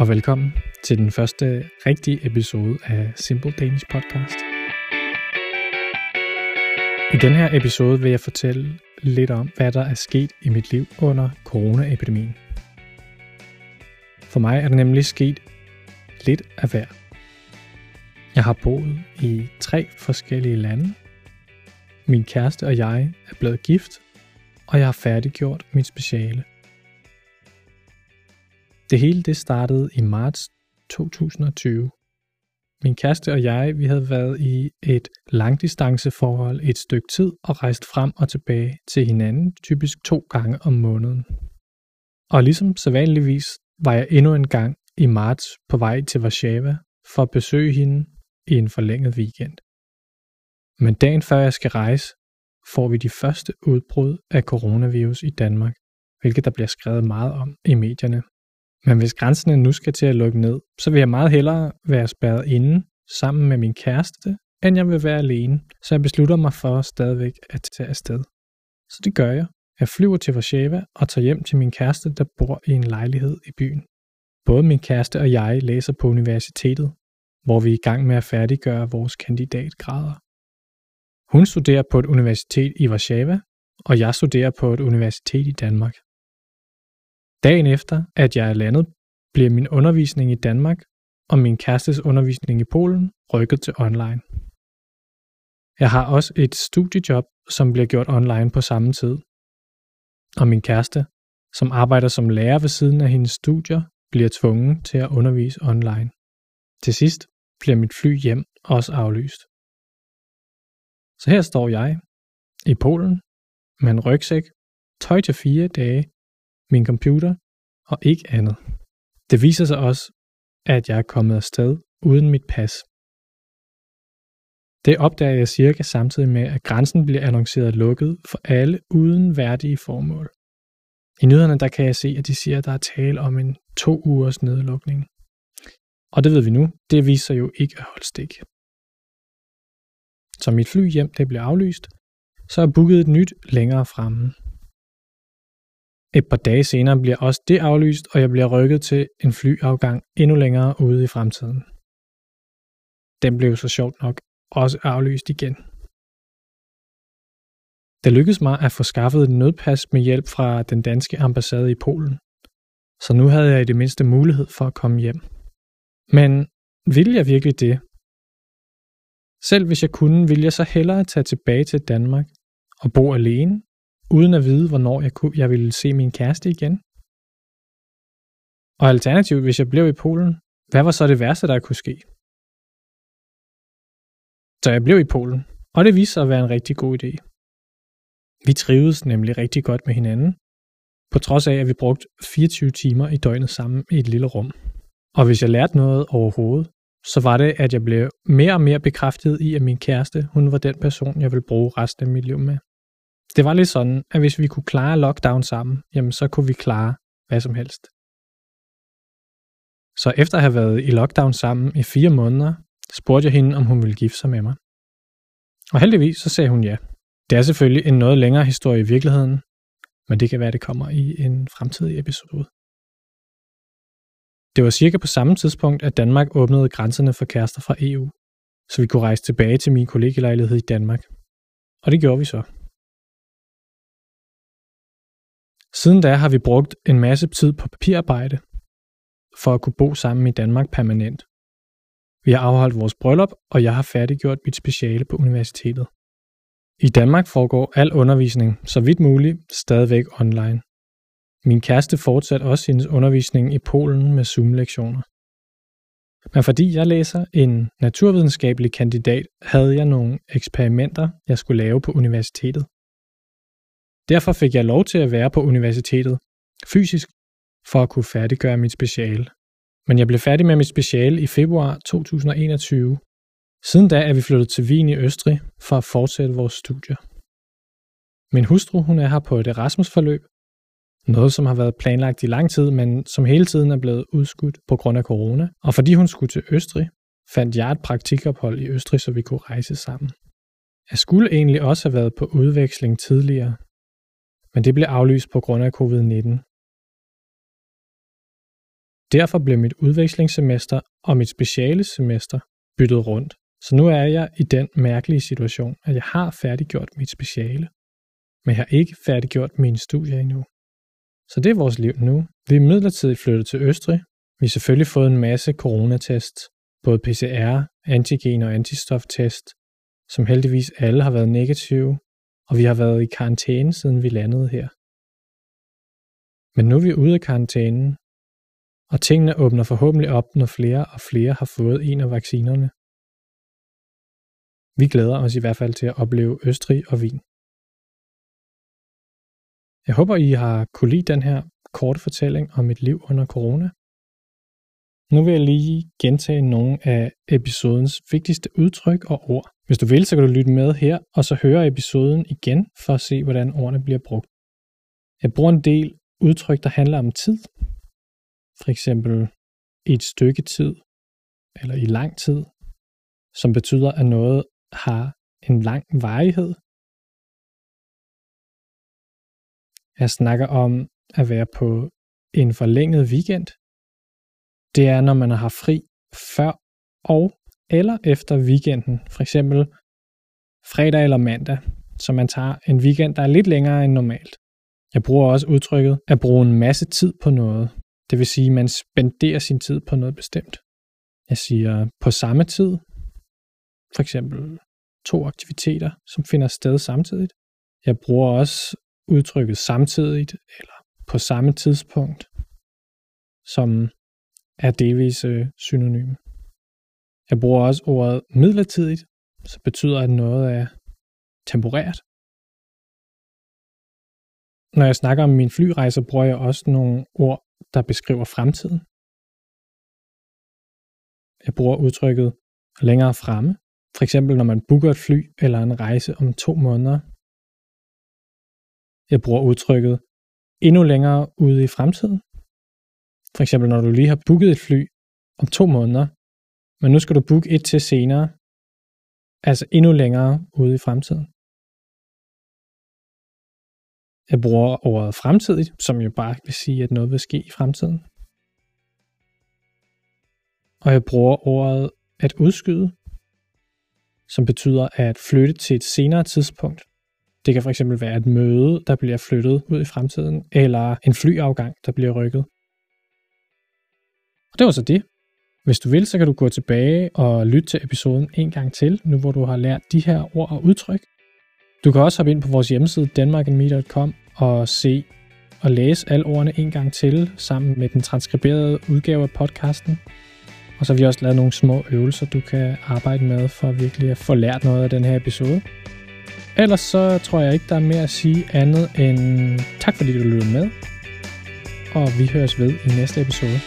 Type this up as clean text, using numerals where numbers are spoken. og velkommen til den første rigtige episode af Simple Danish Podcast. I den her episode vil jeg fortælle lidt om, hvad der er sket i mit liv under coronaepidemien. For mig er der nemlig sket lidt af hver. Jeg har boet i 3 forskellige lande. Min kæreste og jeg er blevet gift, og jeg har færdiggjort mit speciale. Det hele det startede i marts 2020. Min kæreste og jeg, vi havde været i et langdistanceforhold et stykke tid og rejst frem og tilbage til hinanden, typisk 2 gange om måneden. Og ligesom sædvanligvis var jeg endnu en gang i marts på vej til Warszawa for at besøge hende i en forlænget weekend. Men dagen før jeg skal rejse, får vi de første udbrud af coronavirus i Danmark, hvilket der bliver skrevet meget om i medierne. Men hvis grænserne nu skal til at lukke ned, så vil jeg meget hellere være spærret inde sammen med min kæreste, end jeg vil være alene, så jeg beslutter mig for stadigvæk at tage afsted. Så det gør jeg. Jeg flyver til Warszawa og tager hjem til min kæreste, der bor i en lejlighed i byen. Både min kæreste og jeg læser på universitetet, hvor vi er i gang med at færdiggøre vores kandidatgrader. Hun studerer på et universitet i Warszawa, og jeg studerer på et universitet i Danmark. Dagen efter, at jeg er landet, bliver min undervisning i Danmark og min kærestes undervisning i Polen rykket til online. Jeg har også et studiejob, som bliver gjort online på samme tid. Og min kæreste, som arbejder som lærer ved siden af hendes studier, bliver tvunget til at undervise online. Til sidst bliver mit fly hjem også aflyst. Så her står jeg i Polen med en rygsæk, tøj til 4 dage, min computer og ikke andet. Det viser sig også, at jeg er kommet afsted uden mit pas. Det opdager jeg cirka samtidig med, at grænsen bliver annonceret lukket for alle uden værdige formål. I nyhederne der kan jeg se, at de siger, at der er tale om en 2 ugers nedlukning. Og det ved vi nu, det viser jo ikke at holde stik. Så mit fly hjem det bliver aflyst, så er booket et nyt længere fremme. Et par dage senere bliver også det aflyst, og jeg bliver rykket til en flyafgang endnu længere ude i fremtiden. Den blev så sjovt nok også aflyst igen. Det lykkedes mig at få skaffet et nødpas med hjælp fra den danske ambassade i Polen, så nu havde jeg i det mindste mulighed for at komme hjem. Men ville jeg virkelig det? Selv hvis jeg kunne, ville jeg så hellere tage tilbage til Danmark og bo alene, uden at vide, hvornår jeg ville se min kæreste igen. Og alternativt, hvis jeg blev i Polen, hvad var så det værste, der kunne ske? Så jeg blev i Polen, og det viste sig at være en rigtig god idé. Vi trivedes nemlig rigtig godt med hinanden, på trods af, at vi brugte 24 timer i døgnet sammen i et lille rum. Og hvis jeg lærte noget overhovedet, så var det, at jeg blev mere og mere bekræftet i, at min kæreste, hun var den person, jeg ville bruge resten af mit liv med. Det var lidt sådan, at hvis vi kunne klare lockdown sammen, jamen så kunne vi klare hvad som helst. Så efter at have været i lockdown sammen i 4 måneder, spurgte jeg hende, om hun ville gifte sig med mig. Og heldigvis så sagde hun ja. Det er selvfølgelig en noget længere historie i virkeligheden, men det kan være, det kommer i en fremtidig episode. Det var cirka på samme tidspunkt, at Danmark åbnede grænserne for kærester fra EU, så vi kunne rejse tilbage til min kollegelejlighed i Danmark. Og det gjorde vi så. Siden da har vi brugt en masse tid på papirarbejde, for at kunne bo sammen i Danmark permanent. Vi har afholdt vores bryllup, og jeg har færdiggjort mit speciale på universitetet. I Danmark foregår al undervisning, så vidt muligt, stadigvæk online. Min kæreste fortsatte også hendes undervisning i Polen med Zoom-lektioner. Men fordi jeg læser en naturvidenskabelig kandidat, havde jeg nogle eksperimenter, jeg skulle lave på universitetet. Derfor fik jeg lov til at være på universitetet, fysisk, for at kunne færdiggøre mit speciale. Men jeg blev færdig med mit speciale i februar 2021. Siden da er vi flyttet til Wien i Østrig for at fortsætte vores studier. Min hustru hun er her på et Erasmus-forløb, noget som har været planlagt i lang tid, men som hele tiden er blevet udskudt på grund af corona. Og fordi hun skulle til Østrig, fandt jeg et praktikophold i Østrig, så vi kunne rejse sammen. Jeg skulle egentlig også have været på udveksling tidligere, men det blev aflyst på grund af covid-19. derfor blev mit udvekslingssemester og mit specialesemester byttet rundt. Så nu er jeg i den mærkelige situation, at jeg har færdiggjort mit speciale, men jeg har ikke færdiggjort mine studier endnu. Så det er vores liv nu. Vi er midlertidigt flyttet til Østrig. Vi har selvfølgelig fået en masse coronatests, både PCR, antigen og antistoftest, som heldigvis alle har været negative, og vi har været i karantæne, siden vi landede her. Men nu er vi ude af karantænen, og tingene åbner forhåbentlig op, når flere og flere har fået en af vaccinerne. Vi glæder os i hvert fald til at opleve Østrig og Wien. Jeg håber, I har kunne lide den her korte fortælling om mit liv under corona. Nu vil jeg lige gentage nogle af episodens vigtigste udtryk og ord. Hvis du vil, så kan du lytte med her, og så høre episoden igen for at se, hvordan ordene bliver brugt. Jeg bruger en del udtryk, der handler om tid. For eksempel i et stykke tid, eller i lang tid, som betyder, at noget har en lang varighed. Jeg snakker om at være på en forlænget weekend. Det er, når man har fri før og eller efter weekenden. For eksempel fredag eller mandag, så man tager en weekend, der er lidt længere end normalt. Jeg bruger også udtrykket at bruge en masse tid på noget. Det vil sige, at man spenderer sin tid på noget bestemt. Jeg siger på samme tid. For eksempel 2 aktiviteter, som finder sted samtidig. Jeg bruger også udtrykket samtidigt eller på samme tidspunkt, som er delvis synonyme. Jeg bruger også ordet midlertidigt, som betyder, at noget er temporært. Når jeg snakker om mine flyrejser, bruger jeg også nogle ord, der beskriver fremtiden. Jeg bruger udtrykket længere fremme, for eksempel når man booker et fly eller en rejse om 2 måneder. Jeg bruger udtrykket endnu længere ude i fremtiden. For eksempel når du lige har booket et fly om 2 måneder, men nu skal du booke et til senere, altså endnu længere ude i fremtiden. Jeg bruger ordet fremtidigt, som jo bare vil sige, at noget vil ske i fremtiden. Og jeg bruger ordet at udskyde, som betyder at flytte til et senere tidspunkt. Det kan fx være et møde, der bliver flyttet ud i fremtiden, eller en flyafgang, der bliver rykket. Og det var så det. Hvis du vil, så kan du gå tilbage og lytte til episoden en gang til, nu hvor du har lært de her ord og udtryk. Du kan også hoppe ind på vores hjemmeside danmarkandme.com og se og læse alle ordene en gang til, sammen med den transkriberede udgave af podcasten. Og så har vi også lavet nogle små øvelser, du kan arbejde med for virkelig at få lært noget af den her episode. Ellers så tror jeg ikke, der er mere at sige andet end tak fordi du lyttede med. Og vi høres ved i næste episode.